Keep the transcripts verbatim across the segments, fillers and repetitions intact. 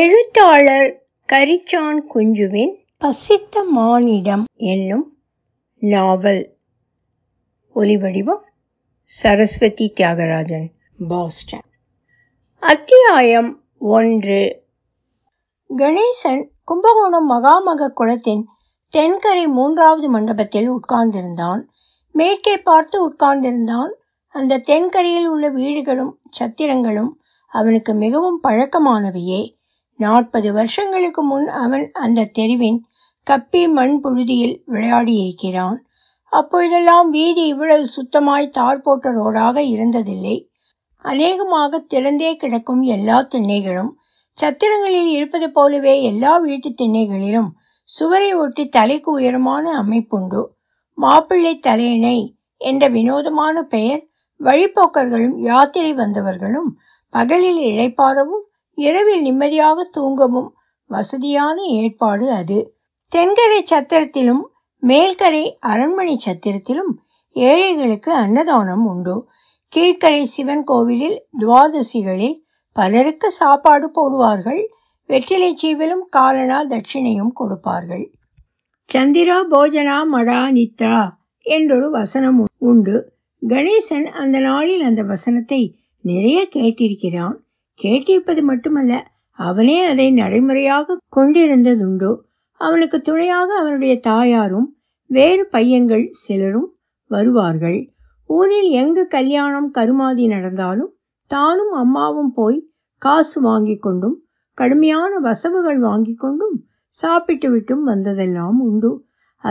எழுத்தாளர் கரிச்சான் குஞ்சுவின் பசித்த மானிடம் என்னும் நாவல். ஒலிவடிவம் சரஸ்வதி தியாகராஜன், பாஸ்டன். அத்தியாயம் ஒன்று. கணேசன் கும்பகோணம் மகாமக குளத்தின் தென்கரை மூன்றாவது மண்டபத்தில் உட்கார்ந்திருந்தான். மேற்கே பார்த்து உட்கார்ந்திருந்தான். அந்த தென்கரையில் உள்ள வீடுகளும் சத்திரங்களும் அவனுக்கு மிகவும் பழக்கமானவையே. நாற்பது வருஷங்களுக்கு முன் அவன் அந்த தெருவின் கப்பி மண் புழுதியில் விளையாடியிருக்கிறான். அப்பொழுதெல்லாம் வீதி இவ்வளவு சுத்தமாய் தார் போட்ட ரோடாக இருந்ததில்லை. அநேகமாக திறந்தே கிடக்கும் எல்லா திண்ணைகளும் சத்திரங்களில் இருப்பது போலவே எல்லா வீட்டு திண்ணைகளிலும் சுவரை ஒட்டி தலைக்கு உயரமான அமைப்புண்டு. மாப்பிள்ளை தலையணை என்ற வினோதமான பெயர் வழிபோக்கர்களும் யாத்திரை வந்தவர்களும் பகலில் இளைப்பாறவும் இரவில் நிம்மதியாக தூங்கவும் வசதியான ஏற்பாடு அது. தென்கரை சத்திரத்திலும் மேல்கரை அரண்மனை சத்திரத்திலும் ஏழைகளுக்கு அன்னதானம் உண்டு. கீழ்கரை சிவன் கோவிலில் துவாதசிகளில் பலருக்கு சாப்பாடு போடுவார்கள். வெற்றிலை சீவிலும் காலனா தட்சிணையும் கொடுப்பார்கள். சந்திரா போஜனா மடா நித்ரா என்றொரு வசனம் உண்டு. கணேசன் அந்த நாளில் அந்த வசனத்தை நிறைய கேட்டிருக்கிறான். கேட்டிருப்பது மட்டுமல்ல, அவனே அதை நடைமுறையாக கொண்டிருந்ததுண்டு. அவனுக்கு துணையாக அவனுடைய தாயாரும் வேறு பையன்கள் சிலரும் வருவார்கள். ஊரில் எங்கு கல்யாணம் கருமாதி நடந்தாலும் தானும் அம்மாவும் போய் காசு வாங்கி கொண்டும் கடுமையான வசவுகள் வாங்கி கொண்டும் சாப்பிட்டு விட்டும் வந்ததெல்லாம் உண்டு.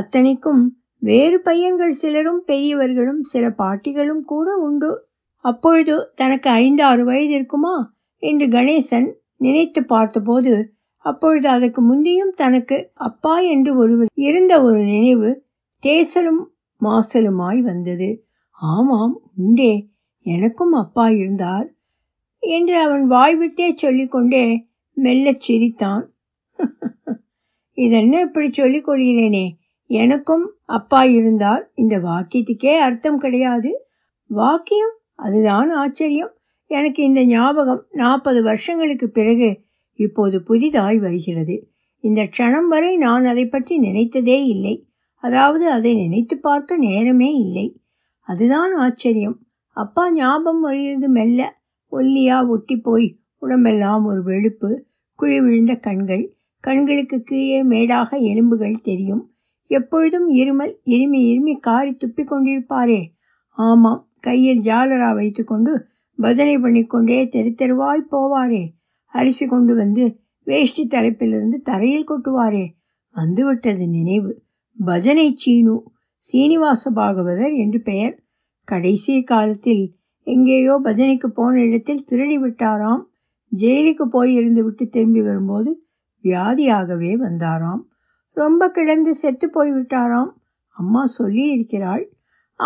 அத்தனைக்கும் வேறு பையன்கள் சிலரும் பெரியவர்களும் சில பாட்டிகளும் கூட உண்டு. அப்பொழுது தனக்கு ஐந்தாறு வயது இருக்குமா என்று கணேசன் நினைத்து பார்த்தபோது, அப்பொழுது அதற்கு முந்தையும் தனக்கு அப்பா என்று ஒருவர் இருந்த ஒரு நினைவு தேசலும் மாசலுமாய் வந்தது. ஆமாம், உண்டே, எனக்கும் அப்பா இருந்தார் என்று அவன் வாய்விட்டே சொல்லிக்கொண்டே மெல்ல சிரித்தான். இதென்ன இப்படி சொல்லிக் கொள்கிறேனே, எனக்கும் அப்பா இருந்தார், இந்த வாக்கியத்துக்கே அர்த்தம் கிடையாது. வாக்கியம் அதுதான் ஆச்சரியம். எனக்கு இந்த ஞாபகம் நாற்பது வருஷங்களுக்கு பிறகு இப்போது புதிதாய் வருகிறது. இந்த க்ஷணம் வரை நான் அதை பற்றி நினைத்ததே இல்லை. அதாவது அதை நினைத்து பார்க்க நேரமே இல்லை. அதுதான் ஆச்சரியம். அப்பா ஞாபகம் வருகிறது மெல்ல. ஒல்லியா ஒட்டி போய் உடம்பெல்லாம் ஒரு வெளுப்பு, குழி விழுந்த கண்கள், கண்களுக்கு கீழே மேடாக எலும்புகள் தெரியும். எப்பொழுதும் இருமல், இருமி இருமி காரி துப்பி கொண்டிருப்பாரே. ஆமாம், கையில் ஜாலரா வைத்து கொண்டு பஜனை பண்ணிக்கொண்டே தெரு தெருவாய் போவாரே. அரிசி கொண்டு வந்து வேஷ்டி தலைப்பிலிருந்து தரையில் கொட்டுவாரே. வந்துவிட்டது நினைவு. பஜனை சீனு, சீனிவாச பாகவதர் என்று பெயர். கடைசி காலத்தில் எங்கேயோ பஜனைக்கு போன இடத்தில் திருடி விட்டாராம். ஜெயிலுக்கு போய் இருந்து விட்டு திரும்பி வரும்போது வியாதியாகவே வந்தாராம். ரொம்ப கிடந்து செத்து போய்விட்டாராம். அம்மா சொல்லி இருக்கிறாள்.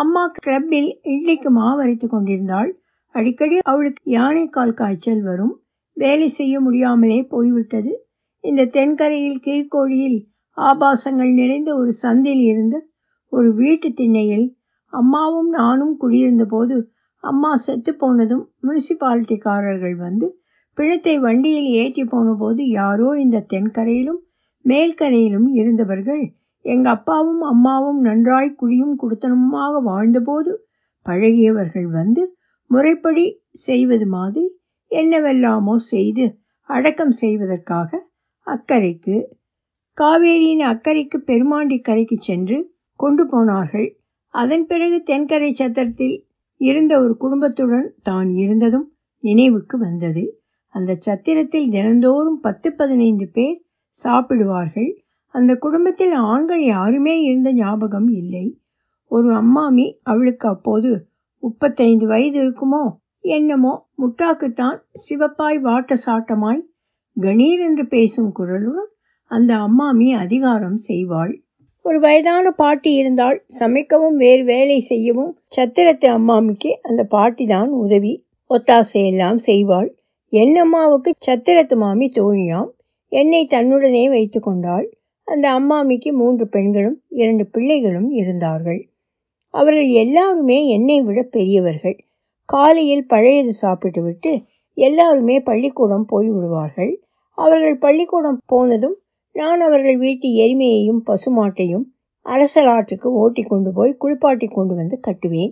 அம்மா கிளப்பில் இட்லிக்கு மாவரைத்து கொண்டிருந்தாள். அடிக்கடி அவளுக்கு யானைக்கால் காய்ச்சல் வரும். வேலை செய்ய முடியாமலே போய்விட்டது. இந்த தென்கரையில் கீழ்கோடியில் ஆபாசங்கள் நிறைந்த ஒரு சந்தில் இருந்த ஒரு வீட்டு திண்ணையில் அம்மாவும் நானும் குடியிருந்த போது அம்மா செத்து போனதும் முனிசிபாலிட்டிக்காரர்கள் வந்து பிணத்தை வண்டியில் ஏற்றி போன போது யாரோ இந்த தென்கரையிலும் மேல்கரையிலும் இருந்தவர்கள் எங்கள் அப்பாவும் அம்மாவும் நன்றாய் குடியும் குடுத்தனமாக வாழ்ந்தபோது பழகியவர்கள் வந்து முறைப்படி செய்வது மாதிரி என்னவெல்லாமோ செய்து அடக்கம் செய்வதற்காக அக்கறைக்கு, காவேரியின் அக்கறைக்கு, பெருமாண்டி கரைக்கு சென்று கொண்டு போனார்கள். அதன் பிறகு தென்கரை சத்திரத்தில் இருந்த ஒரு குடும்பத்துடன் தான் இருந்ததும் நினைவுக்கு வந்தது. அந்த சத்திரத்தில் தினந்தோறும் பத்து பதினைந்து பேர் சாப்பிடுவார்கள். அந்த குடும்பத்தில் ஆண்கள் யாருமே இருந்த ஞாபகம் இல்லை. ஒரு அம்மாமி, அவளுக்கு அப்போது முப்பத்தைந்து வயது இருக்குமோ என்னமோ, முட்டாக்குத்தான், சிவப்பாய் வாட்ட சாட்டமாய் கணீர் என்று பேசும் குரலுடன் அந்த அம்மாமி அதிகாரம் செய்வாள். ஒரு வயதான பாட்டி இருந்தால் சமைக்கவும் வேறு வேலை செய்யவும் சத்திரத்து அம்மாமிக்கு அந்த பாட்டி தான் உதவி ஒத்தாசையெல்லாம் செய்வாள். என் அம்மாவுக்கு சத்திரத்து மாமி தோழியாம். என்னை தன்னுடனே வைத்து கொண்டாள். அந்த அம்மாமிக்கு மூன்று பெண்களும் இரண்டு பிள்ளைகளும் இருந்தார்கள். அவர்கள் எல்லாருமே என்னை விட பெரியவர்கள். காலையில் பழையது சாப்பிட்டு விட்டு எல்லாருமே பள்ளிக்கூடம் போய்விடுவார்கள். அவர்கள் பள்ளிக்கூடம் போனதும் நான் அவர்கள் வீட்டு எருமையையும் பசுமாட்டையும் அரசலாற்றுக்கு ஓட்டி கொண்டு போய் குளிப்பாட்டி கொண்டு வந்து கட்டுவேன்.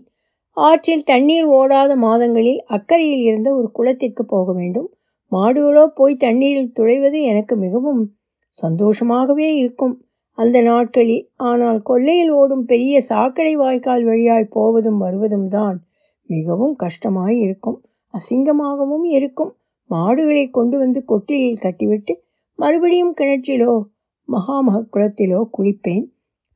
ஆற்றில் தண்ணீர் ஓடாத மாதங்களில் அக்கறையில் இருந்த ஒரு குளத்திற்கு போக வேண்டும். மாடுகளோ போய் தண்ணீரில் துளைவது எனக்கு மிகவும் சந்தோஷமாகவே இருக்கும் அந்த நாட்களில். ஆனால் கொல்லையில் ஓடும் பெரிய சாக்கடை வாய்க்கால் வழியாய் போவதும் வருவதும் தான் மிகவும் கஷ்டமாய் இருக்கும், அசிங்கமாகவும் இருக்கும். மாடுகளை கொண்டு வந்து கொட்டிலில் கட்டிவிட்டு மறுபடியும் கிணற்றிலோ மகாமக குளத்திலோ குளிப்பேன்.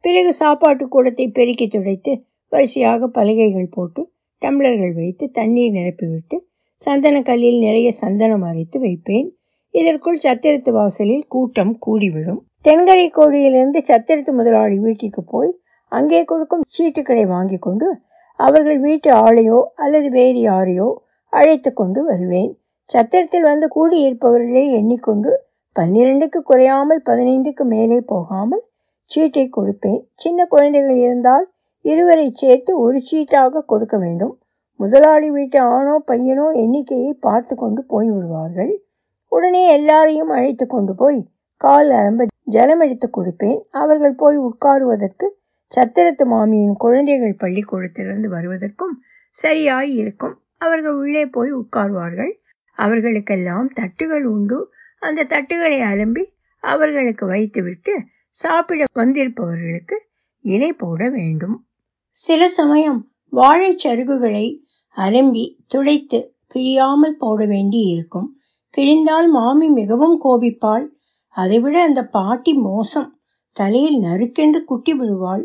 பிறகு சாப்பாட்டு கூடத்தை பெருக்கி துடைத்து வரிசையாக பலகைகள் போட்டு டம்ளர்கள் வைத்து தண்ணீர் நிரப்பிவிட்டு சந்தனக்கல்லில் நிறைய சந்தனம் அரைத்து வைப்பேன். இதற்குள் சத்திரத்து வாசலில் கூட்டம் கூடிவிடும். தென்கரை கோடியிலிருந்து சத்திரத்து முதலாளி வீட்டிற்கு போய் அங்கே கொடுக்கும் சீட்டுக்களை வாங்கி கொண்டு அவர்கள் வீட்டு ஆளையோ அல்லது வேறு யாரையோ அழைத்து கொண்டு வருவேன். சத்திரத்தில் வந்து கூடியிருப்பவர்களே எண்ணிக்கொண்டு பன்னிரண்டுக்கு குறையாமல் பதினைந்துக்கு மேலே போகாமல் சீட்டை கொடுப்பேன். சின்ன குழந்தைகள் இருந்தால் இருவரை சேர்த்து ஒரு சீட்டாக கொடுக்க வேண்டும். முதலாளி வீட்டு ஆணோ பையனோ எண்ணிக்கையை பார்த்து கொண்டு போய் விடுவார்கள். உடனே எல்லாரையும் அழைத்து கொண்டு போய் கால் அரம்ப ஜலம் எடுத்து கொடுப்பேன். அவர்கள் போய் உட்காருவதற்கு சத்திரத்து மாமியின் குழந்தைகள் பள்ளிக்கூடத்திலிருந்து வருவதற்கும் சரியாய் இருக்கும். அவர்கள் உள்ளே போய் உட்காருவார்கள். அவர்களுக்கெல்லாம் தட்டுகள் உண்டு. அந்த தட்டுகளை அலம்பி அவர்களுக்கு வைத்துவிட்டு சாப்பிட வந்திருப்பவர்களுக்கு இலை போட வேண்டும். சில சமயம் வாழை சருகுகளை அலம்பி துடைத்து கிழியாமல் போட வேண்டி இருக்கும். கிழிந்தால் மாமி மிகவும் கோபிப்பாள். அதைவிட அந்த பாட்டி மோசம், தலையில் நறுக்கென்று குட்டி விழுவாள்.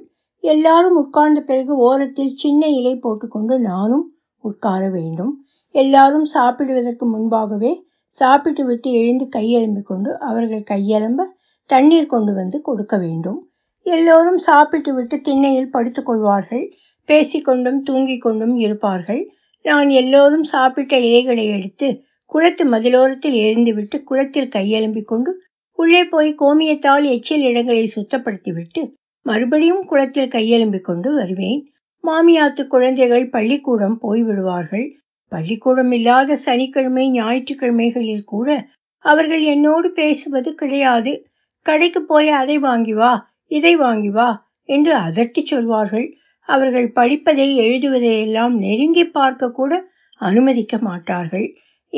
எல்லாரும் உட்கார்ந்த பிறகு ஓரத்தில் சின்ன இலை போட்டுக்கொண்டு நானும் உட்கார வேண்டும். எல்லாரும் சாப்பிடுவதற்கு முன்பாகவே சாப்பிட்டு விட்டு எழுந்து கையெலும்பி கொண்டு அவர்கள் கையெலும்ப தண்ணீர் கொண்டு வந்து கொடுக்க வேண்டும். எல்லோரும் சாப்பிட்டு விட்டு திண்ணையில் படுத்துக்கொள்வார்கள். பேசிக்கொண்டும் தூங்கிக் கொண்டும் இருப்பார்கள். நான் எல்லோரும் சாப்பிட்ட இலைகளை எடுத்து குளத்து மதிலோரத்தில் எரிந்துவிட்டு குளத்தில் கையெலும்பிக் கொண்டு உள்ளே போய் கோமியத்தால் எச்சில் இடங்களை சுத்தப்படுத்திவிட்டு மறுபடியும் குளத்தில் கையெலும்பிக் கொண்டு வருவேன். மாமியாத்து குழந்தைகள் பள்ளிக்கூடம் போய்விடுவார்கள். பள்ளிக்கூடம் இல்லாத சனிக்கிழமை ஞாயிற்றுக்கிழமைகளில் கூட அவர்கள் என்னோடு பேசுவது கிடையாது. கடைக்கு போய் அதை வாங்கி வா இதை வாங்கி வா என்று அதட்டி சொல்வார்கள். அவர்கள் படிப்பதை எழுதுவதையெல்லாம் நெருங்கி பார்க்க கூட அனுமதிக்க மாட்டார்கள்.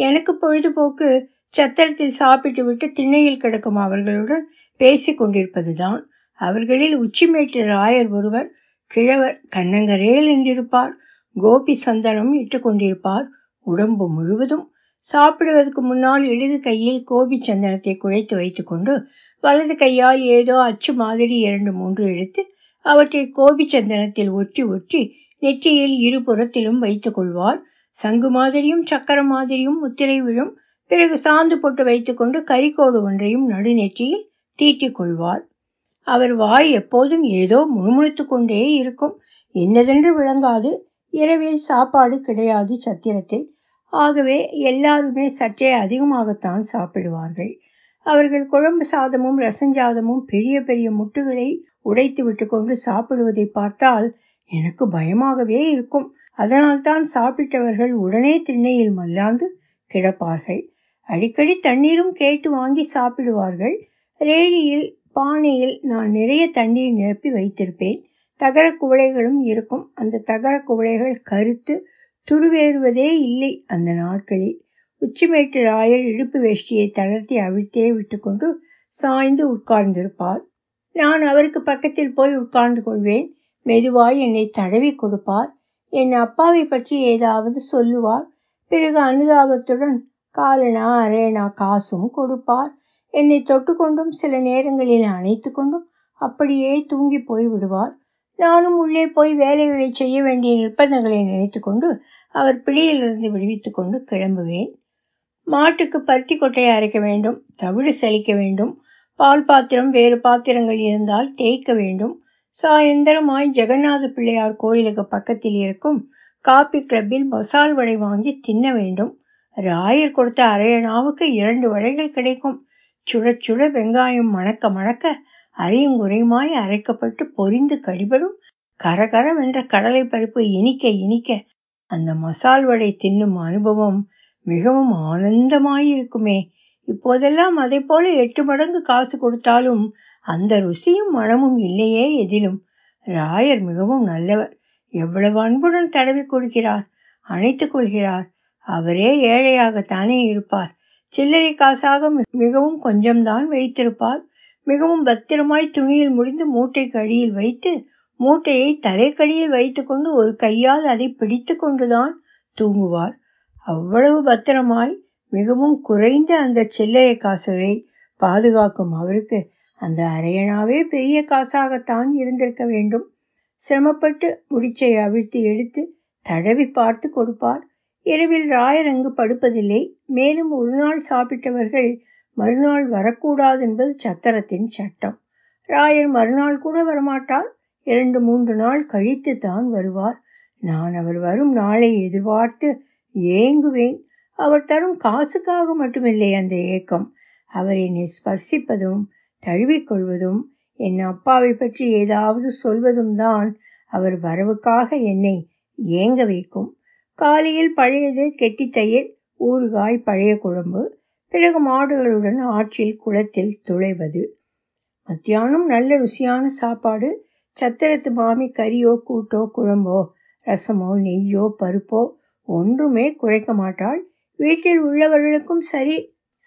எனக்கு பொழுதுபோக்கு சத்திரத்தில் சாப்பிட்டு விட்டு திண்ணையில் கிடக்கும் அவர்களுடன் பேசி கொண்டிருப்பது தான். அவர்களில் உச்சிமேட்டு ராயர் ஒருவர் கிழவர் கண்ணங்கரேல் என்றிருப்பார். கோபி சந்தனம் இட்டு கொண்டிருப்பார் உடம்பு முழுவதும். சாப்பிடுவதற்கு முன்னால் இடது கையில் கோபி சந்தனத்தை குழைத்து வைத்து கொண்டு வலது கையால் ஏதோ அச்சு மாதிரி இரண்டு மூன்று எடுத்து அவற்றை கோபி சந்தனத்தில் ஒற்றி ஒற்றி நெற்றியில் இருபுறத்திலும் வைத்து கொள்வார். சங்கு மாதிரியும் சக்கரம் மாதிரியும் முத்திரை விழும். பிறகு சாந்து போட்டு வைத்து கொண்டு கறிக்கோடு ஒன்றையும் நடுநெற்றியில் தீட்டிக் கொள்வார். அவர் வாய் எப்போதும் ஏதோ முணுமுணுத்து கொண்டே இருக்கும், இன்னதென்று விளங்காது. இரவில் சாப்பாடு கிடையாது சத்திரத்தில். ஆகவே எல்லாருமே சற்றே அதிகமாகத்தான் சாப்பிடுவார்கள். அவர்கள் குழம்பு சாதமும் ரசஞ்சாதமும் பெரிய பெரிய முட்டுகளை உடைத்து விட்டு கொண்டு சாப்பிடுவதை பார்த்தால் எனக்கு பயமாகவே இருக்கும். அதனால்தான் சாப்பிட்டவர்கள் உடனே திண்ணையில் மல்லாந்து கிடப்பார்கள். அடிக்கடி தண்ணீரும் கேட்டு வாங்கி சாப்பிடுவார்கள். ரேடியில் பானையில் நான் நிறைய தண்ணீர் நிரப்பி வைத்திருப்பேன். தகர குவளைகளும் இருக்கும். அந்த தகர குவளைகள் கருத்து துருவேறுவதே இல்லை அந்த நாட்களில். உச்சிமேட்டு ராயர் இடுப்பு வேஷ்டியை தளர்த்தி அவிழ்த்தே விட்டு கொண்டு சாய்ந்து உட்கார்ந்திருப்பார். நான் அவருக்கு பக்கத்தில் போய் உட்கார்ந்து கொள்வேன். மெதுவாய் என்னை தடவி கொடுப்பார். என் அப்பாவை பற்றி ஏதாவது சொல்லுவார். பிறகு அனுதாபத்துடன் காலனா அரேனா காசும் கொடுப்பார். என்னை தொட்டுக்கொண்டும் சில நேரங்களில் அணைத்து கொண்டும் அப்படியே தூங்கி போய் விடுவார். நானும் உள்ளே போய் வேலைகளை செய்ய வேண்டிய நிர்பந்தங்களை நினைத்து கொண்டு அவர் பிடியிலிருந்து விடுவித்து கொண்டு கிளம்புவேன். மாட்டுக்கு பருத்தி கொட்டையை அரைக்க வேண்டும், தவிடு சலிக்க வேண்டும், பால் பாத்திரம் வேறு பாத்திரங்கள் இருந்தால் தேய்க்க வேண்டும். சாயந்தரமாய் ஜெகநாத பிள்ளையார் கோயிலுக்கு பக்கத்தில் இருக்கும் காபி கிளப்பில் மசால் வடை வாங்கி தின்ன வேண்டும். ராயர் கொடுத்த அரையனாவுக்கு இரண்டு வடைகள் கிடைக்கும். சுட சுட வெங்காயம் மணக்க மணக்க அரையும் குறையுமாய் அரைக்கப்பட்டு பொரிந்து கடிபடும் கரகரவென்ற கடலை பருப்பு இனிக்க இனிக்க அந்த மசால் வடை தின்னும் அனுபவம் மிகவும் ஆனந்தமாயிருக்குமே. இப்போதெல்லாம் அதை போல எட்டு மடங்கு காசு கொடுத்தாலும் அந்த ருசியும் மனமும் இல்லையே எதிலும். ராயர் மிகவும் நல்லவர். எவ்வளவு அன்புடன் தடவி கொடுக்கிறார், அணைத்து கொள்கிறார். அவரே ஏழையாகத்தானே இருப்பார். சில்லறை காசாக மிகவும் கொஞ்சம்தான் வைத்திருப்பார். மிகவும் பத்திரமாய் துணியில் முடிந்து மூட்டை கடியில் வைத்து, மூட்டையை தலைக்கடியில் வைத்து கொண்டு ஒரு கையால் அதை பிடித்து கொண்டுதான் தூங்குவார். அவ்வளவு பத்திரமாய் மிகவும் குறைந்த அந்த சில்லறை காசுகளை பாதுகாக்கும் அவருக்கு அந்த அரையனாவே பெரிய காசாகத்தான் இருந்திருக்க வேண்டும். சிரமப்பட்டு முடிச்சை அவிழ்த்து எடுத்து தடவி பார்த்து கொடுப்பார். இரவில் ராயர் அங்கு படுப்பதில்லை. மேலும் ஒரு நாள் சாப்பிட்டவர்கள் மறுநாள் வரக்கூடாது என்பது சத்திரத்தின் சட்டம். ராயர் மறுநாள் கூட வரமாட்டார். இரண்டு மூன்று நாள் கழித்து தான் வருவார். நான் அவர் வரும் நாளை எதிர்பார்த்து ஏங்குவேன். அவர் தரும் காசுக்காக மட்டுமில்லை அந்த ஏக்கம். அவர் என்னை ஸ்பர்சிப்பதும் தழுவிக்கொள்வதும் என் அப்பாவை பற்றி ஏதாவது சொல்வதும் தான் அவர் வரவுக்காக என்னை ஏங்க வைக்கும். காலையில் பழையது கெட்டி தயிர், ஊறுகாய், பழைய குழம்பு, பிறகு மாடுகளுடன் ஆற்றில் குளத்தில் துளைவது. மத்தியானம் நல்ல ருசியான சாப்பாடு. சத்திரத்து மாமி கறியோ கூட்டோ குழம்போ ரசமோ நெய்யோ பருப்போ ஒன்றுமே குறைக்க மாட்டாள். வீட்டில் உள்ளவர்களுக்கும் சரி,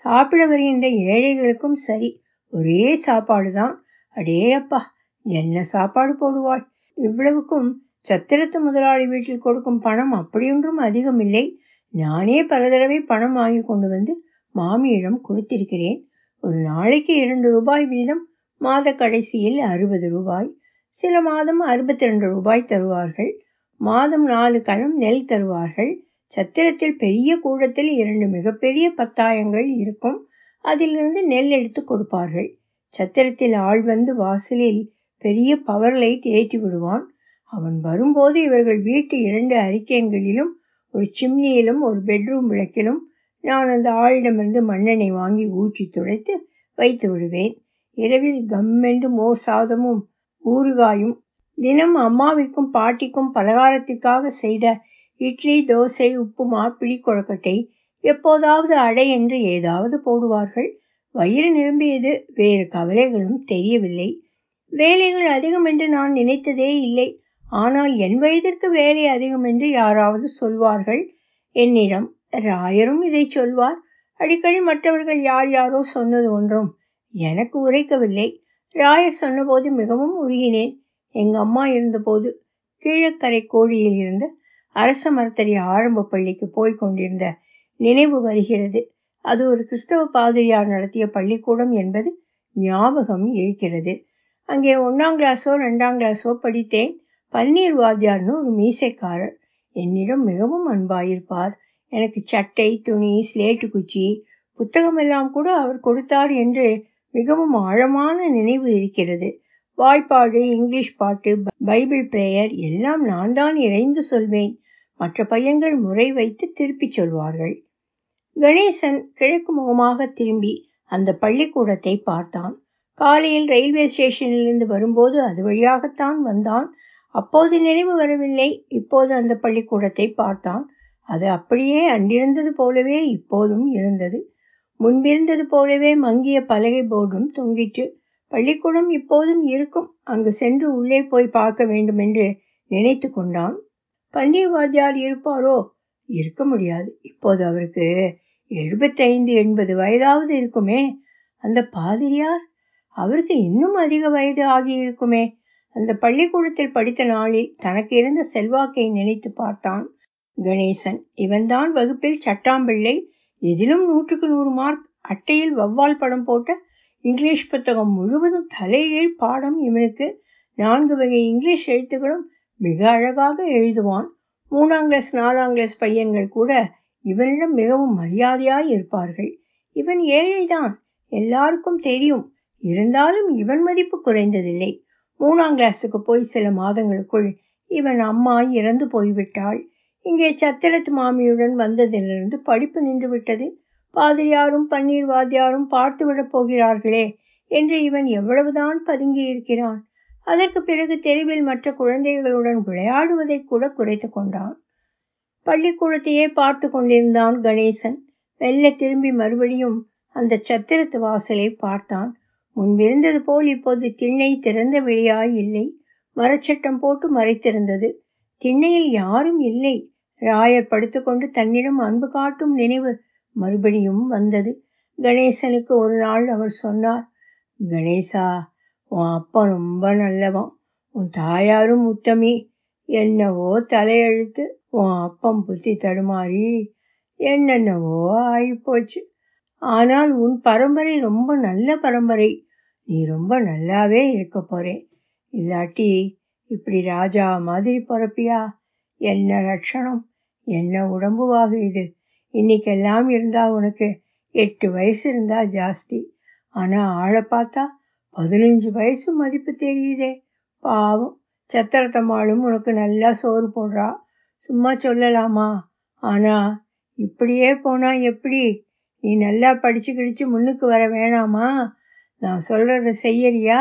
சாப்பிட வருகின்ற ஏழைகளுக்கும் சரி, ஒரே சாப்பாடு தான். அடே அப்பா, என்ன சாப்பாடு போடுவாள்! இவ்வளவுக்கும் சத்திரத்து முதலாளி வீட்டில் கொடுக்கும் பணம் அப்படியொன்றும் அதிகமில்லை. நானே பல தடவை பணம் வாங்கி கொண்டு வந்து மாமியிடம் கொடுத்திருக்கிறேன். ஒரு நாளைக்கு இரண்டு ரூபாய் வீதம், மாத கடைசியில் அறுபது ரூபாய், சில மாதம் அறுபத்தி ரெண்டு ரூபாய் தருவார்கள். மாதம் நாலு கலம் நெல் தருவார்கள். சத்திரத்தில் பெரிய கூடத்தில் இரண்டு மிகப்பெரிய பத்தாயங்கள் இருக்கும். அதிலிருந்து நெல் எடுத்து கொடுப்பார்கள். சத்திரத்தில் ஆள் வந்து வாசலில் பெரிய பவர் லைட் ஏற்றி விடுவான். அவன் வரும்போது இவர்கள் வீட்டு இரண்டு அறிக்கைகளிலும் ஒரு சிம்னியிலும் ஒரு பெட்ரூம் விளக்கிலும் நான் அந்த ஆளிடமிருந்து மண்ணெண்ணெய் வாங்கி ஊற்றி துடைத்து வைத்து விடுவேன். இரவில் கம்மென்று மோர் சாதமும் ஊறுகாயும், தினம் அம்மாவிற்கும் பாட்டிக்கும் பலகாரத்திற்காக செய்த இட்லி, தோசை, உப்புமா, பிடிக்கொழக்கட்டை, எப்போதாவது அடை என்று ஏதாவது போடுவார்கள். வயிறு நிரம்பியது. வேறு கவலைகளும் தெரியவில்லை. வேலைகள் அதிகம் என்று நான் நினைத்ததே இல்லை. ஆனால் என் வயதிற்கு வேலை அதிகம் என்று யாராவது சொல்வார்கள் என்னிடம். ராயரும் இதை சொல்வார். அடிக்கடி மற்றவர்கள் யார் யாரோ சொன்னது ஒன்றும் எனக்கு உரைக்கவில்லை. ராயர் சொன்னபோது மிகவும் உருகினேன். எங்கள் அம்மா இருந்தபோது கீழக்கரை கோடியில் இருந்த அரச மரத்தறி ஆரம்ப பள்ளிக்கு போய் கொண்டிருந்த நினைவு வருகிறது. அது ஒரு கிறிஸ்தவ பாதிரியார் நடத்திய பள்ளிக்கூடம் என்பது ஞாபகம் இருக்கிறது. அங்கே ஒன்றாம் கிளாஸோ ரெண்டாம் கிளாஸோ படித்தேன். பன்னீர் வாத்தியார்னு ஒரு மீசைக்காரர் என்னிடம் மிகவும் அன்பாயிருப்பார். எனக்கு சட்டை, துணி, ஸ்லேட்டு குச்சி, புத்தகமெல்லாம் கூட அவர் கொடுத்தார் என்று மிகவும் ஆழமான நினைவு இருக்கிறது. வாய்ப்பாடு, இங்கிலீஷ் பாட்டு, பைபிள் பிரேயர் எல்லாம் நான் தான் இறைந்து சொல்வேன். மற்ற பையன்கள் முறை வைத்து திருப்பி சொல்வார்கள். கணேசன் கிழக்கு முகமாக திரும்பி அந்த பள்ளிக்கூடத்தை பார்த்தான். காலையில் ரயில்வே ஸ்டேஷனிலிருந்து வரும்போது அது வழியாகத்தான் வந்தான். அப்போது நினைவு வரவில்லை. இப்போது அந்த பள்ளிக்கூடத்தை பார்த்தான். அது அப்படியே அன்றிருந்தது போலவே இப்போதும் இருந்தது. முன்பிருந்தது போலவே மங்கிய பலகை போர்டும் தொங்கிற்று. பள்ளிக்கூடம் இப்போதும் இருக்கும். அங்கு சென்று உள்ளே போய் பார்க்க வேண்டும் என்று நினைத்து கொண்டான். பன்னீர் வாத்தியார் இருப்பாரோ? இருக்க முடியாது. இப்போது அவருக்கு எழுபத்தைந்து எண்பது வயதாவது இருக்குமே. அந்த பாதிரியார் அவருக்கு இன்னும் அதிக வயது ஆகியிருக்குமே. அந்த பள்ளிக்கூடத்தில் படித்த நாளில் தனக்கு இருந்த செல்வாக்கை நினைத்து பார்த்தான் கணேசன். இவன்தான் வகுப்பில் சட்டாம்பிள்ளை, எதிலும் நூற்றுக்கு நூறு மார்க். அட்டையில் வௌவால் படம் போட்ட இங்கிலீஷ் புத்தகம் முழுவதும் தலைகீழ் பாடம். இவனுக்கு நான்கு வகை இங்கிலீஷ் எழுத்துக்களும் மிக அழகாக எழுதுவான். மூணாம் கிளாஸ் நாலாம் கிளாஸ் பையன்கள் கூட இவனிடம் மிகவும் மரியாதையாய் இருப்பார்கள். இவன் ஏழைதான், எல்லாருக்கும் தெரியும். இருந்தாலும் இவன் மதிப்பு குறைந்ததில்லை. மூணாம் கிளாஸுக்கு போய் சில மாதங்களுக்குள் இவன் அம்மா இறந்து போய்விட்டாள். இங்கே சத்திரத்து மாமியுடன் வந்ததிலிருந்து படிப்பு நின்றுவிட்டது. பாதிரியாரும் பன்னீர் வாத்தியாரும் பார்த்துவிடப் போகிறார்களே என்று இவன் எவ்வளவுதான் பதுங்கி இருக்கிறான். அதற்கு பிறகு தெருவில் மற்ற குழந்தைகளுடன் விளையாடுவதை கூட குறைத்து கொண்டான். பள்ளிக்கூடத்தையே பார்த்து கொண்டிருந்தான் கணேசன். மெல்ல திரும்பி மறுபடியும் அந்த சத்திரத்து வாசலை பார்த்தான். முன்பிருந்தது போல் இப்போது திண்ணை திறந்த வெளியாய் இல்லை. மரச்சட்டம் போட்டு மறைத்திருந்தது. திண்ணையில் யாரும் இல்லை. ராயர் படுத்துக்கொண்டு தன்னிடம் அன்பு காட்டும் நினைவு மறுபடியும் வந்தது. கணேசனுக்கு ஒரு நாள் அவர் சொன்னார், கணேசா, உன் அப்பா ரொம்ப நல்லவன், உன் தாயாரும் உத்தமி. என்னவோ தலையெழுத்து உன் அப்பம் புத்தி தடுமாறி என்னென்னவோ ஆகிப்போச்சு. ஆனால் உன் பரம்பரை ரொம்ப நல்ல பரம்பரை. நீ ரொம்ப நல்லாவே இருக்க போகிறேன். இல்லாட்டி இப்படி ராஜா மாதிரி பிறப்பியா? என்ன லட்சணம், என்ன உடம்புவாக இது. இன்றைக்கெல்லாம் இருந்தால் உனக்கு எட்டு வயசு இருந்தால் ஜாஸ்தி. ஆனால் ஆளை பார்த்தா பதினஞ்சு வயசு மதிப்பு தெரியுதே. பாவம், சத்திரத்தம்மாளும் உனக்கு நல்லா சோறு போடுறா. சும்மா சொல்லலாமா? ஆனால் இப்படியே போனால் எப்படி? நீ நல்லா படித்து கிடிச்சு முன்னுக்கு வர வேணாமா? நான் சொல்கிறத செய்யறியா?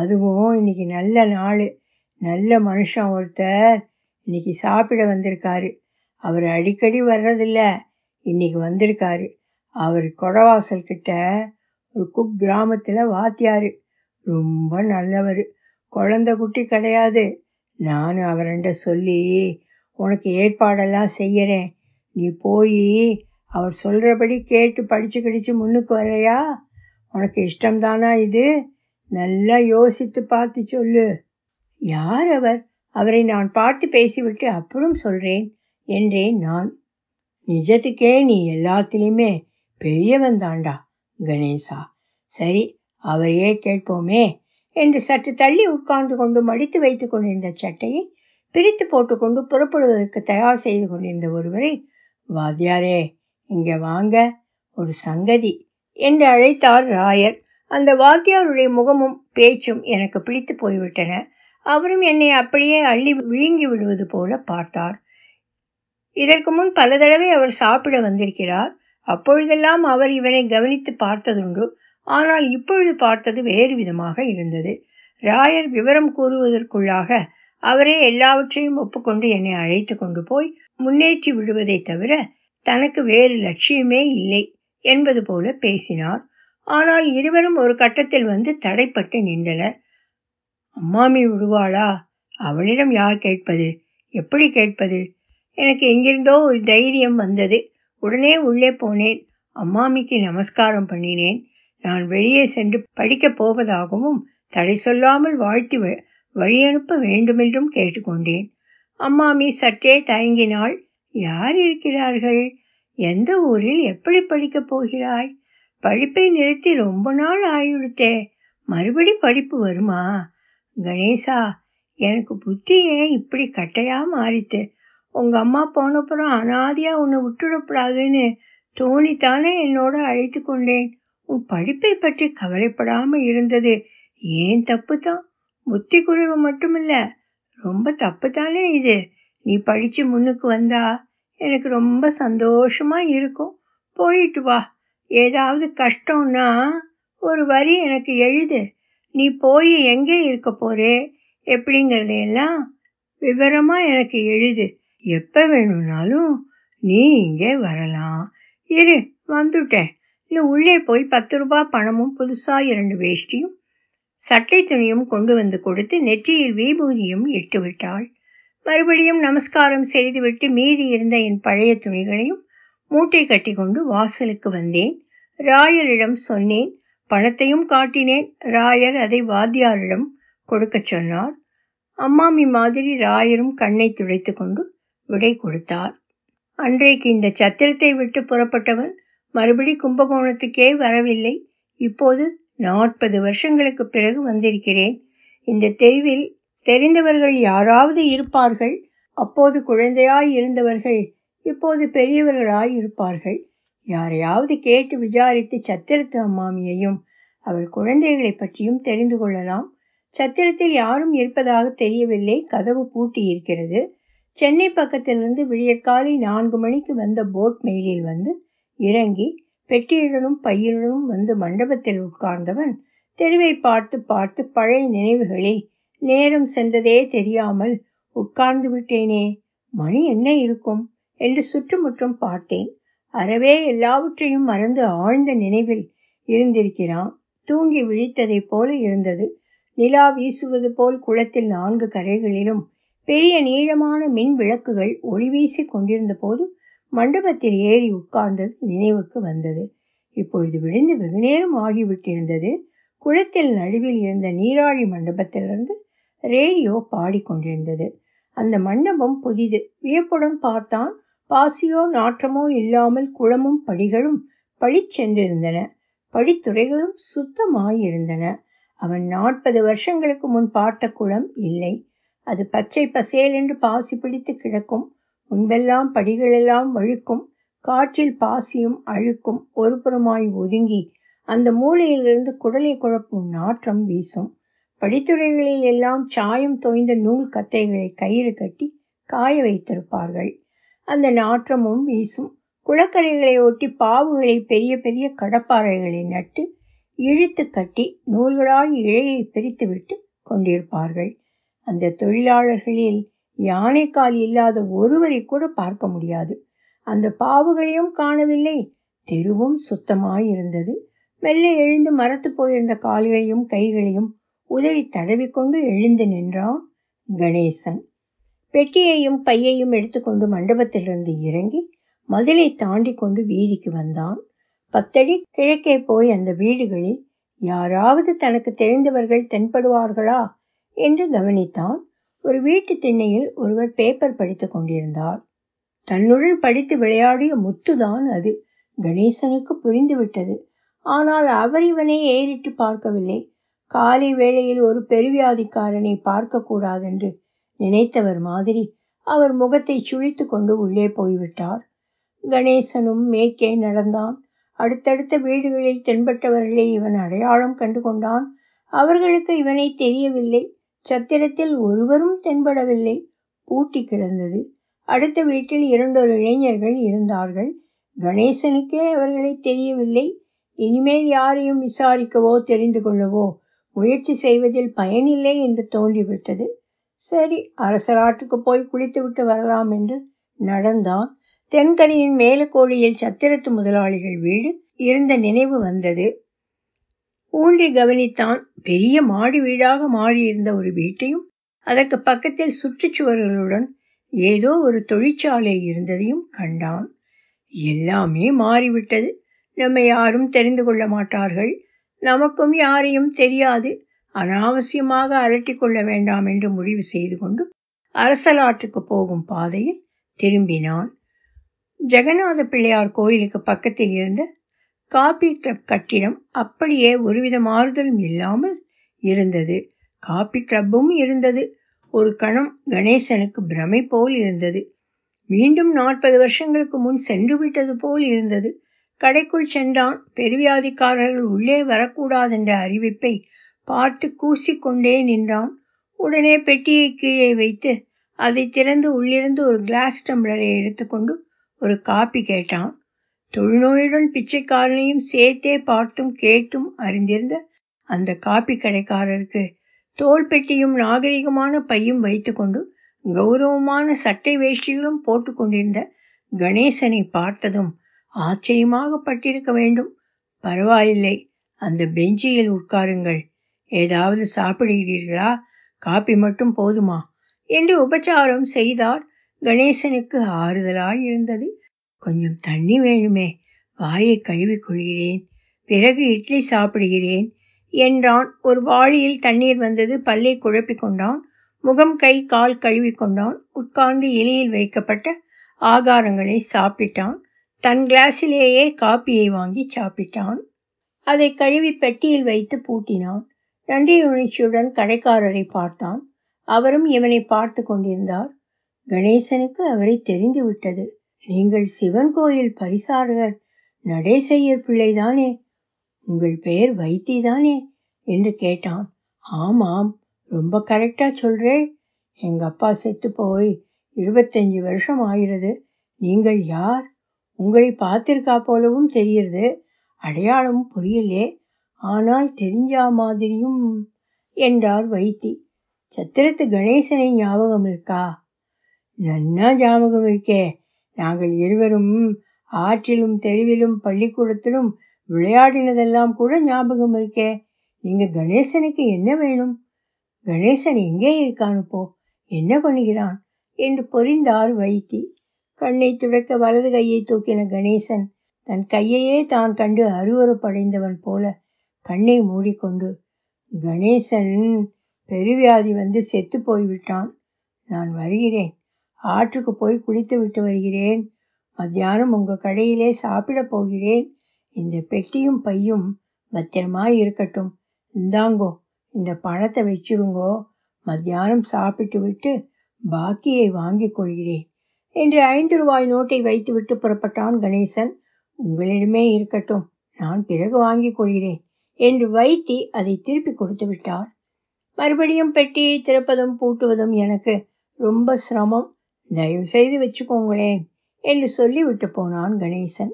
அதுவும் இன்றைக்கி நல்ல நாள். நல்ல மனுஷன் ஒருத்தர் இன்றைக்கி சாப்பிட வந்திருக்காரு. அவர் அடிக்கடி வர்றதில்ல, இன்றைக்கி வந்திருக்காரு. அவர் கொடவாசல்கிட்ட ஒரு குக் கிராமத்தில் வாத்தியார். ரொம்ப நல்லவர். குழந்தை குட்டி கிடையாது. நான் அவர்கிட்ட சொல்லி உனக்கு ஏற்பாடெல்லாம் செய்கிறேன். நீ போய் அவர் சொல்கிறபடி கேட்டு படித்து கிடிச்சு முன்னுக்கு வரையா? உனக்கு இஷ்டம்தானா இது? நல்லா யோசித்து பார்த்து சொல்லு. யார் அவர்? அவரை நான் பார்த்து பேசிவிட்டு அப்புறம் சொல்கிறேன் என்றேன் நான். நிஜத்துக்கே நீ எல்லாத்துலேயுமே பெரியவன் தாண்டா கணேசா. சரி, அவரையே கேட்போமே என்று சற்று தள்ளி உட்கார்ந்து கொண்டு மடித்து வைத்து கொண்டிருந்த சட்டையை பிரித்து போட்டுக்கொண்டு புறப்படுவதற்கு தயார் செய்து கொண்டிருந்த ஒருவரை, வாத்தியாரே இங்கே வாங்க, ஒரு சங்கதி என்று அழைத்தார் ராயர். அந்த வாத்தியாருடைய முகமும் பேச்சும் எனக்கு பிடித்து போய்விட்டன. அவரும் என்னை அப்படியே அள்ளி விழுங்கி விடுவது போல பார்த்தார். இதற்கு முன் பல தடவை அவர் சாப்பிட வந்திருக்கிறார். அப்பொழுதெல்லாம் அவர் இவனை கவனித்து பார்த்ததுண்டு. ஆனால் இப்பொழுது பார்த்தது வேறு விதமாக இருந்தது. ராயர் விவரம் கூறுவதற்குள்ளாக அவரே எல்லாவற்றையும் ஒப்புக்கொண்டு என்னை அழைத்து கொண்டு போய் முன்னேற்றி விடுவதை தவிர தனக்கு வேறு லட்சியமே இல்லை என்பது போல பேசினார். ஆனால் இருவரும் ஒரு கட்டத்தில் வந்து தடைப்பட்டு நின்றனர். அம்மாமி விடுவாளா? அவளிடம் யார் கேட்பது? எப்படி கேட்பது? எனக்கு எங்கிருந்தோ ஒரு தைரியம் வந்தது. உடனே உள்ளே போனேன். அம்மாமிக்கு நமஸ்காரம் பண்ணினேன். நான் வெளியே சென்று படிக்கப் போவதாகவும் தடை சொல்லாமல் வாழ்த்தி வழி அனுப்ப வேண்டுமென்றும் கேட்டுக்கொண்டேன். அம்மாமி சற்றே தயங்கினாள். யார் இருக்கிறார்கள்? எந்த ஊரில் எப்படி படிக்கப் போகிறாய்? படிப்பை நிறுத்தி ரொம்ப நாள் ஆயிடுத்தே, மறுபடி படிப்பு வருமா? கணேசா, எனக்கு புத்தியே இப்படி கட்டையாக மாறித்து. உங்கள் அம்மா போனப்புறம் அனாதியாக உன்னை விட்டுவிடப்படாதுன்னு தோணித்தானே என்னோட அழைத்து கொண்டேன். உன் படிப்பை பற்றி கவலைப்படாமல் இருந்தது ஏன் தப்பு தான். புத்தி குறைவு மட்டுமில்ல, ரொம்ப தப்பு தானே இது. நீ படித்து முன்னுக்கு வந்தா எனக்கு ரொம்ப சந்தோஷமாக இருக்கும். போயிட்டு வா. ஏதாவது கஷ்டம்னா ஒரு வரி எனக்கு எழுது. நீ போய் எங்கே இருக்க போகிறே எப்படிங்கிறதையெல்லாம் விவரமாக எனக்கு எழுது. எப்போ வேணும்னாலும் நீ இங்கே வரலாம். இரு, வந்துட்டேன். இல்லை, உள்ளே போய் பத்து ரூபா பணமும் புதுசாக இரண்டு வேஷ்டியும் சட்டை துணியும் கொண்டு வந்து கொடுத்து நெற்றியில் வீபூதியும் இட்டு விட்டாள். மறுபடியும் நமஸ்காரம் செய்துவிட்டு மீதி இருந்த என் பழைய துணிகளையும் மூட்டை கட்டி கொண்டு வாசலுக்கு வந்தேன். ராயரிடம் சொன்னேன். பணத்தையும் காட்டினேன். ராயர் அதை வாத்தியாரிடம் கொடுக்க சொன்னார். அம்மாமி மாதிரி ராயரும் கண்ணை துடைத்து கொண்டு விடை கொடுத்தார். அன்றைக்கு இந்த சத்திரத்தை விட்டு புறப்பட்டவன் மறுபடி கும்பகோணத்துக்கே வரவில்லை. இப்போது நாற்பது வருஷங்களுக்கு பிறகு வந்திருக்கிறேன். இந்த தெருவில் தெரிந்தவர்கள் யாராவது இருப்பார்கள். அப்போது குழந்தையாய் இருந்தவர்கள் இப்போது பெரியவர்களாய் இருப்பார்கள். யாரையாவது கேட்டு விசாரித்து சத்திரத்து அம்மாமியையும் அவள் குழந்தைகளை பற்றியும் தெரிந்து கொள்ளலாம். சத்திரத்தில் யாரும் இருப்பதாக தெரியவில்லை. கதவு பூட்டி இருக்கிறது. சென்னை பக்கத்திலிருந்து விடியற்காலை நான்கு மணிக்கு வந்த போட் மெயிலில் வந்து இறங்கி பெட்டியுடனும் பையனுடனும் வந்து மண்டபத்தில் உட்கார்ந்தவன் தெருவை பார்த்து பார்த்து பழைய நினைவுகளில் நேரம் சென்றதே தெரியாமல் உட்கார்ந்து விட்டேனே, மணி என்ன இருக்கும் என்று சுற்றுமுற்றும் பார்த்தேன். அறவே எல்லாவற்றையும் மறந்து ஆழ்ந்த நினைவில் இருந்திருக்கிறான். தூங்கி விழித்ததை போல இருந்தது. நிலா வீசுவது போல் குளத்தில் நான்கு கரைகளிலும் பெரிய நீளமான மின் விளக்குகள் ஒளி வீசி கொண்டிருந்த போது மண்டபத்தில் ஏறி உட்கார்ந்தது நினைவுக்கு வந்தது. இப்பொழுது விழுந்து வெகுநேரம் ஆகிவிட்டிருந்தது. குளத்தில் நடுவில் இருந்த நீராழி மண்டபத்திலிருந்து ரேடியோ பாடிக்கொண்டிருந்தது. அந்த மண்டபம் புதிது. வியப்புடன் பார்த்தான். பாசியோ நாற்றமோ இல்லாமல் குளமும் படிகளும் பழிச்சென்றிருந்தன. படித்துறைகளும் சுத்தமாயிருந்தன. அவன் நாற்பது வருஷங்களுக்கு முன் பார்த்த குளம் இல்லை. அது பச்சை பசேல் என்று பாசி பிடித்து கிடக்கும். முன்பெல்லாம் படிகளெல்லாம் வழுக்கும். காற்றில் பாசியும் அழுக்கும் ஒருபுறமாய் ஒதுங்கி அந்த மூலையிலிருந்து குடலை குழப்பும் நாற்றம் வீசும். படித்துறைகளில் எல்லாம் சாயம் தோய்ந்த நூல் கத்தைகளை கயிறு கட்டி காய வைத்திருப்பார்கள். அந்த நாற்றமும் வீசும். குளக்கரைகளை ஒட்டி பாவுகளை பெரிய பெரிய கடப்பாறைகளை நட்டு இழுத்து கட்டி நூல்களால் இழையை பிரித்து விட்டு கொண்டிருப்பார்கள். அந்த தொழிலாளர்களில் யானைக்கால் இல்லாத ஒருவரை கூட பார்க்க முடியாது. அந்த பாவுகளையும் காணவில்லை. தெருவும் சுத்தமாயிருந்தது. மெல்ல எழுந்து மரத்து போயிருந்த கால்களையும் கைகளையும் உதறி தடவிக்கொண்டு எழுந்து நின்றான் கணேசன். பெட்டியையும் பையையும் எடுத்துக்கொண்டு மண்டபத்திலிருந்து இறங்கி மதிலை தாண்டி கொண்டு வீதிக்கு வந்தான். பத்தடி கிழக்கே போய் அந்த வீடுகளில் யாராவது தனக்கு தெரிந்தவர்கள் தென்படுவார்களா என்று கவனித்தான். ஒரு வீட்டு திண்ணையில் ஒருவர் பேப்பர் படித்து கொண்டிருந்தார். தன்னுடன் படித்து விளையாடிய முத்துதான் அது. கணேசனுக்கு புரிந்துவிட்டது. ஆனால் அவர் இவனை ஏறிட்டு பார்க்கவில்லை. காலை வேளையில் ஒரு பெருவியாதிக்காரனை பார்க்கக்கூடாதென்று நினைத்தவர் மாதிரி அவர் முகத்தை சுழித்து கொண்டு உள்ளே போய்விட்டார். கணேசனும் மேற்கே நடந்தான். அடுத்தடுத்த வீடுகளில் தென்பட்டவர்களை இவன் அடையாளம் கண்டு கொண்டான். அவர்களுக்கு இவனை தெரியவில்லை. சத்திரத்தில் ஒருவரும் தென்படவில்லை. பூட்டி கிடந்தது. அடுத்த வீட்டில் இரண்டொரு இளைஞர்கள் இருந்தார்கள். கணேசனுக்கே அவர்களை தெரியவில்லை. இனிமேல் யாரையும் விசாரிக்கவோ தெரிந்து கொள்ளவோ முயற்சி செய்வதில் பயனில்லை என்று தோன்றிவிட்டது. சரி, அரசராட்டுக்கு போய் குளித்துவிட்டு வரலாம் என்று நடந்தான். தென்கரையின் மேலக்கோடியில் சத்திரத்து முதலாளிகள் வீடு இருந்த நினைவு வந்தது. ஊன்றி கவனித்தான். பெரிய மாடி வீடாக மாறியிருந்த ஒரு வீட்டையும் அதற்கு பக்கத்தில் சுற்றுச்சுவர்களுடன் ஏதோ ஒரு தொழிற்சாலை இருந்ததையும் கண்டான். எல்லாமே மாறிவிட்டது. நம்ம யாரும் தெரிந்து கொள்ள மாட்டார்கள். நமக்கும் யாரையும் தெரியாது. அனாவசியமாக அலட்டி கொள்ள வேண்டாம் என்று முடிவு செய்து கொண்டு அரசலாற்றுக்கு போகும் பாதையில் திரும்பினான். ஜெகநாத பிள்ளையார் கோயிலுக்கு பக்கத்தில் இருந்த காபி கிளப் கட்டிடம் அப்படியே ஒருவித மாறுதலும் இல்லாமல் இருந்தது. காபி கிளப்பும் இருந்தது. ஒரு கணம் கணேசனுக்கு பிரமை போல் இருந்தது. மீண்டும் நாற்பது வருஷங்களுக்கு முன் சென்று விட்டது போல் இருந்தது. கடைக்குள் சென்றான். பெருவியாதிக்காரர்கள் உள்ளே வரக்கூடாதென்ற அறிவிப்பை பார்த்து கூசிக்கொண்டே நின்றான். உடனே பெட்டியை கீழே வைத்து அதை திறந்து உள்ளிருந்து ஒரு கிளாஸ் டம்ளரை எடுத்துக்கொண்டு ஒரு காப்பி கேட்டான். தொழுநோயுடன் பிச்சைக்காரனையும் சேர்த்தே பார்த்தும் கேட்டும் அறிந்திருந்த அந்த காப்பி கடைக்காரருக்கு தோள்பெட்டியும் நாகரிகமான பையும் வைத்துக்கொண்டு கௌரவமான சட்டை வேஷ்டிகளும் போட்டு கொண்டிருந்த கணேசனை பார்த்ததும் ஆச்சரியமாக பட்டிருக்க வேண்டும். பரவாயில்லை, அந்த பெஞ்சியில் உட்காருங்கள். ஏதாவது சாப்பிடுகிறீர்களா? காப்பி மட்டும் போதுமா என்று உபச்சாரம் செய்தார். கணேசனுக்கு ஆறுதலாய் இருந்தது. கொஞ்சம் தண்ணி வேணுமே, வாயை கழுவிக்கொள்கிறேன். பிறகு இட்லி சாப்பிடுகிறேன் என்றான். ஒரு வாளியில் தண்ணீர் வந்தது. பல்லை குழப்பிக்கொண்டான். முகம் கை கால் கழுவிக்கொண்டான். உட்கார்ந்து இலையில் வைக்கப்பட்ட ஆகாரங்களை சாப்பிட்டான். தன் கிளாஸிலேயே காப்பியை வாங்கி சாப்பிட்டான். அதை கழுவி பெட்டியில் வைத்து பூட்டினான். நன்றியுணர்ச்சியுடன் கடைக்காரரை பார்த்தான். அவரும் இவனை பார்த்து கொண்டிருந்தார். கணேசனுக்கு அவரை தெரிந்துவிட்டது. நீங்கள் சிவன் கோயில் பரிசாரகர் நடேசையர் பிள்ளைதானே? உங்கள் பெயர் வைத்திதானே என்று கேட்டான். ஆமாம், ரொம்ப கரெக்டாக சொல்கிறேன். எங்கள் அப்பா செத்து போய் இருபத்தஞ்சி வருஷம் ஆகிறது. நீங்கள் யார்? உங்களை பார்த்திருக்கா போலவும் தெரியுது. அடையாளமும் புரியலே, ஆனால் தெரிஞ்சா மாதிரியும் என்றார் வைத்தி. சத்திரத்து கணேசனை ஞாபகம் இருக்கா? நன்னா ஞாபகம் இருக்கே. நாங்கள் இருவரும் ஆற்றிலும் தெருவிலும் பள்ளிக்கூடத்திலும் விளையாடினதெல்லாம் கூட ஞாபகம் இருக்கே. நீங்க கணேசனுக்கு என்ன வேணும்? கணேசன் எங்கே இருக்கான்? போ, என்ன பண்ணுகிறான் என்று பொறிந்தார் வைத்தி. கண்ணை துடைக்க வலது கையை தூக்கின கணேசன் தன் கையையே தான் கண்டு அருவறுப்படைந்தவன் போல கண்ணை மூடிக்கொண்டு, கணேசன் பெருவியாதி வந்து செத்து போய்விட்டான். நான் வருகிறேன். ஆற்றுக்கு போய் குளித்து விட்டு வருகிறேன். மத்தியானம் உங்கள் கடையிலே சாப்பிட போகிறேன். இந்த பெட்டியும் பையும் பத்திரமாய் இருக்கட்டும். இந்தாங்கோ, இந்த பணத்தை வச்சுருங்கோ. மத்தியானம் சாப்பிட்டு விட்டு பாக்கியை வாங்கி கொள்கிறேன் என்று ஐந்து ரூபாய் நோட்டை வைத்து விட்டு புறப்பட்டான் கணேசன். உங்களிடமே இருக்கட்டும், நான் பிறகு வாங்கி கொள்கிறேன் என்று வைத்தி அதை திருப்பி கொடுத்து விட்டார். மறுபடியும் பெட்டியை திறப்பதும் பூட்டுவதும் எனக்கு ரொம்ப சிரமம், தயவு செய்து வச்சுக்கோங்களேன் என்று சொல்லிவிட்டு போனான் கணேசன்.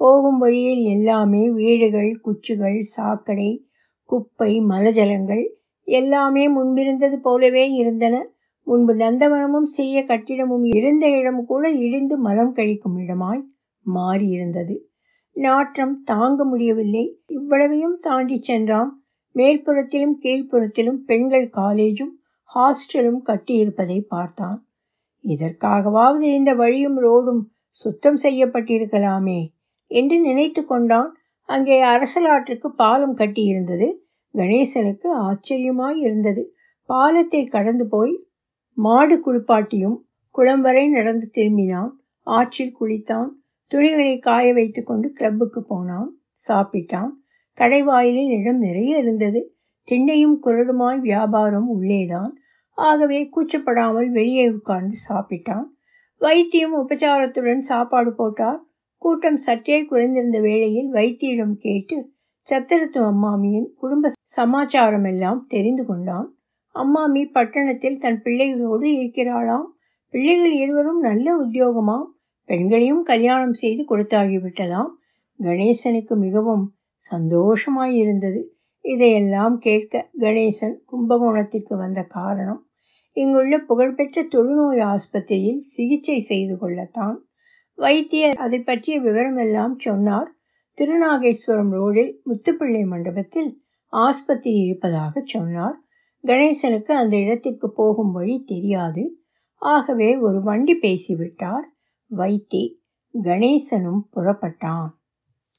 போகும் வழியில் எல்லாமே வீடுகள், குச்சுகள், சாக்கடை, குப்பை, மலஜலங்கள் எல்லாமே முன்பிருந்தது போலவே இருந்தன. முன்பு நந்தவனமும் சிறிய கட்டிடமும் இருந்த இடம் கூட இடிந்து மலம் கழிக்கும் இடமாய் மாறியிருந்தது. நாற்றம் தாங்க முடியவில்லை. இவ்வளவையும் தாண்டி சென்றான். மேற்புறத்திலும் கீழ்ப்புறத்திலும் பெண்கள் காலேஜும் ஹாஸ்டலும் கட்டியிருப்பதை பார்த்தான். இதற்காகவாவது இந்த வழியும் ரோடும் சுத்தம் செய்யப்பட்டிருக்கலாமே என்று நினைத்து கொண்டான். அங்கே அரசலாற்றுக்கு பாலம் கட்டியிருந்தது. கணேசனுக்கு ஆச்சரியமாய் இருந்தது. பாலத்தை கடந்து போய் மாடு குளிப்பாட்டியும் குளம் வரை நடந்து திரும்பினான். ஆற்றில் குளித்தான். துணிகளை காய வைத்து கொண்டு கிளப்புக்கு போனான். சாப்பிட்டான். கடைவாயிலில் இடம் நிறைய இருந்தது. திண்ணையும் குரடுமாய் வியாபாரம் உள்ளேதான். ஆகவே கூச்சப்படாமல் வெளியே உட்கார்ந்து சாப்பிட்டான். வைத்தியம் உபச்சாரத்துடன் சாப்பாடு போட்டார். கூட்டம் சற்றே குறைந்திருந்த வேளையில் வைத்தியிடம் கேட்டு சத்திரத்து அம்மாமியின் குடும்ப சமாச்சாரம் எல்லாம் தெரிந்து கொண்டான். அம்மாமி பட்டணத்தில் தன் பிள்ளைகளோடு இருக்கிறாளாம். பிள்ளைகள் இருவரும் நல்ல உத்தியோகமாம். பெண்களையும் கல்யாணம் செய்து கொடுத்தாகிவிட்டதாம். கணேசனுக்கு மிகவும் சந்தோஷமாயிருந்தது. இதையெல்லாம் கேட்க கணேசன் கும்பகோணத்திற்கு வந்த காரணம் இங்குள்ள புகழ்பெற்ற தொழுநோய் ஆஸ்பத்திரியில் சிகிச்சை செய்து கொள்ளத்தான். வைத்தியர் அதை பற்றிய விவரம் எல்லாம் சொன்னார். திருநாகேஸ்வரம் ரோடில் முத்துப்பிள்ளை மண்டபத்தில் ஆஸ்பத்திரி இருப்பதாக சொன்னார். கணேசனுக்கு அந்த இடத்திற்கு போகும் வழி தெரியாது. ஆகவே ஒரு வண்டி பேசிவிட்டார் வைத்தி. கணேசனும் புறப்பட்டான்.